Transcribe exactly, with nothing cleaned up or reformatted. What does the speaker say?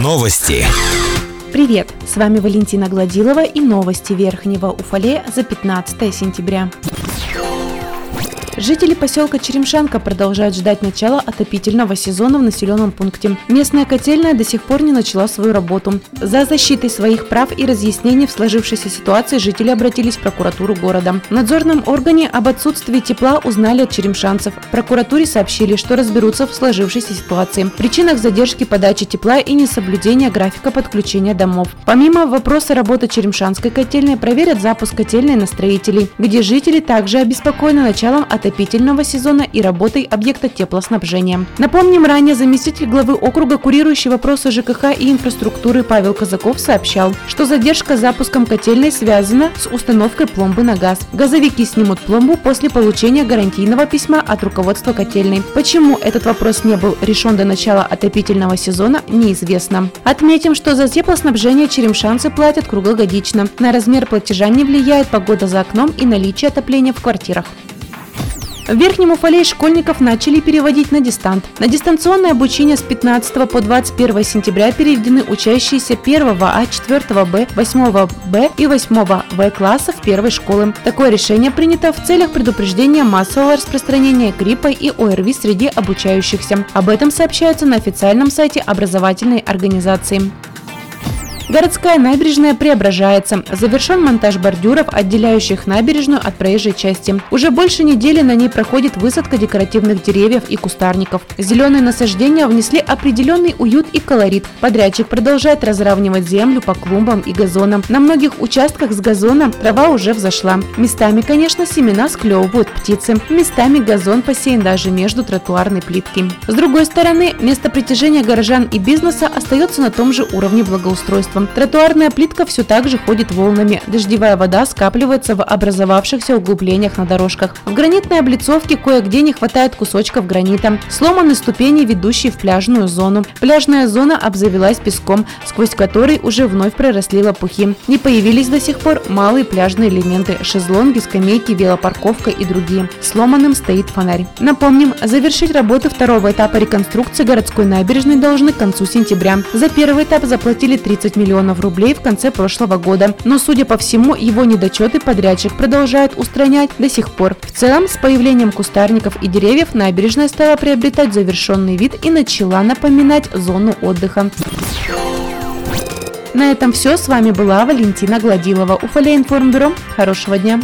Новости. Привет, с вами Валентина Гладилова и новости Верхнего Уфалея за пятнадцатое сентября. Жители поселка Черемшанка продолжают ждать начала отопительного сезона в населенном пункте. Местная котельная до сих пор не начала свою работу. За защитой своих прав и разъяснений в сложившейся ситуации жители обратились в прокуратуру города. В надзорном органе об отсутствии тепла узнали от черемшанцев. В прокуратуре сообщили, что разберутся в сложившейся ситуации, в причинах задержки подачи тепла и несоблюдения графика подключения домов. Помимо вопроса работы черемшанской котельной, проверят запуск котельной на строителей, где жители также обеспокоены началом отопительного отопительного сезона и работой объекта теплоснабжения. Напомним, ранее заместитель главы округа, курирующий вопросы ЖКХ и инфраструктуры Павел Казаков, сообщал, что задержка с запуском котельной связана с установкой пломбы на газ. Газовики снимут пломбу после получения гарантийного письма от руководства котельной. Почему этот вопрос не был решен до начала отопительного сезона, неизвестно. Отметим, что за теплоснабжение черемшанцы платят круглогодично. На размер платежа не влияет погода за окном и наличие отопления в квартирах. В Верхнем Уфалее школьников начали переводить на дистант. На дистанционное обучение с пятнадцатого по двадцать первое сентября переведены учащиеся первого А, четвёртого Б, восьмого Б и восьмого В классов первой школы. Такое решение принято в целях предупреждения массового распространения гриппа и ОРВИ среди обучающихся. Об этом сообщается на официальном сайте образовательной организации. Городская набережная преображается. Завершен монтаж бордюров, отделяющих набережную от проезжей части. Уже больше недели на ней проходит высадка декоративных деревьев и кустарников. Зеленые насаждения внесли определенный уют и колорит. Подрядчик продолжает разравнивать землю по клумбам и газонам. На многих участках с газона трава уже взошла. Местами, конечно, семена склевывают птицы. Местами газон посеян даже между тротуарной плиткой. С другой стороны, место притяжения горожан и бизнеса остается на том же уровне благоустройства. Тротуарная плитка все так же ходит волнами. Дождевая вода скапливается в образовавшихся углублениях на дорожках. В гранитной облицовке кое-где не хватает кусочков гранита. Сломаны ступени, ведущие в пляжную зону. Пляжная зона обзавелась песком, сквозь который уже вновь проросли лопухи. Не появились до сих пор малые пляжные элементы – шезлонги, скамейки, велопарковка и другие. Сломанным стоит фонарь. Напомним, завершить работы второго этапа реконструкции городской набережной должны к концу сентября. За первый этап заплатили тридцать миллионов рублей в конце прошлого года, но, судя по всему, его недочеты подрядчик продолжает устранять до сих пор. В целом, с появлением кустарников и деревьев набережная стала приобретать завершенный вид и начала напоминать зону отдыха. На этом все. С вами была Валентина Гладилова. Уфалей информбюро. Хорошего дня!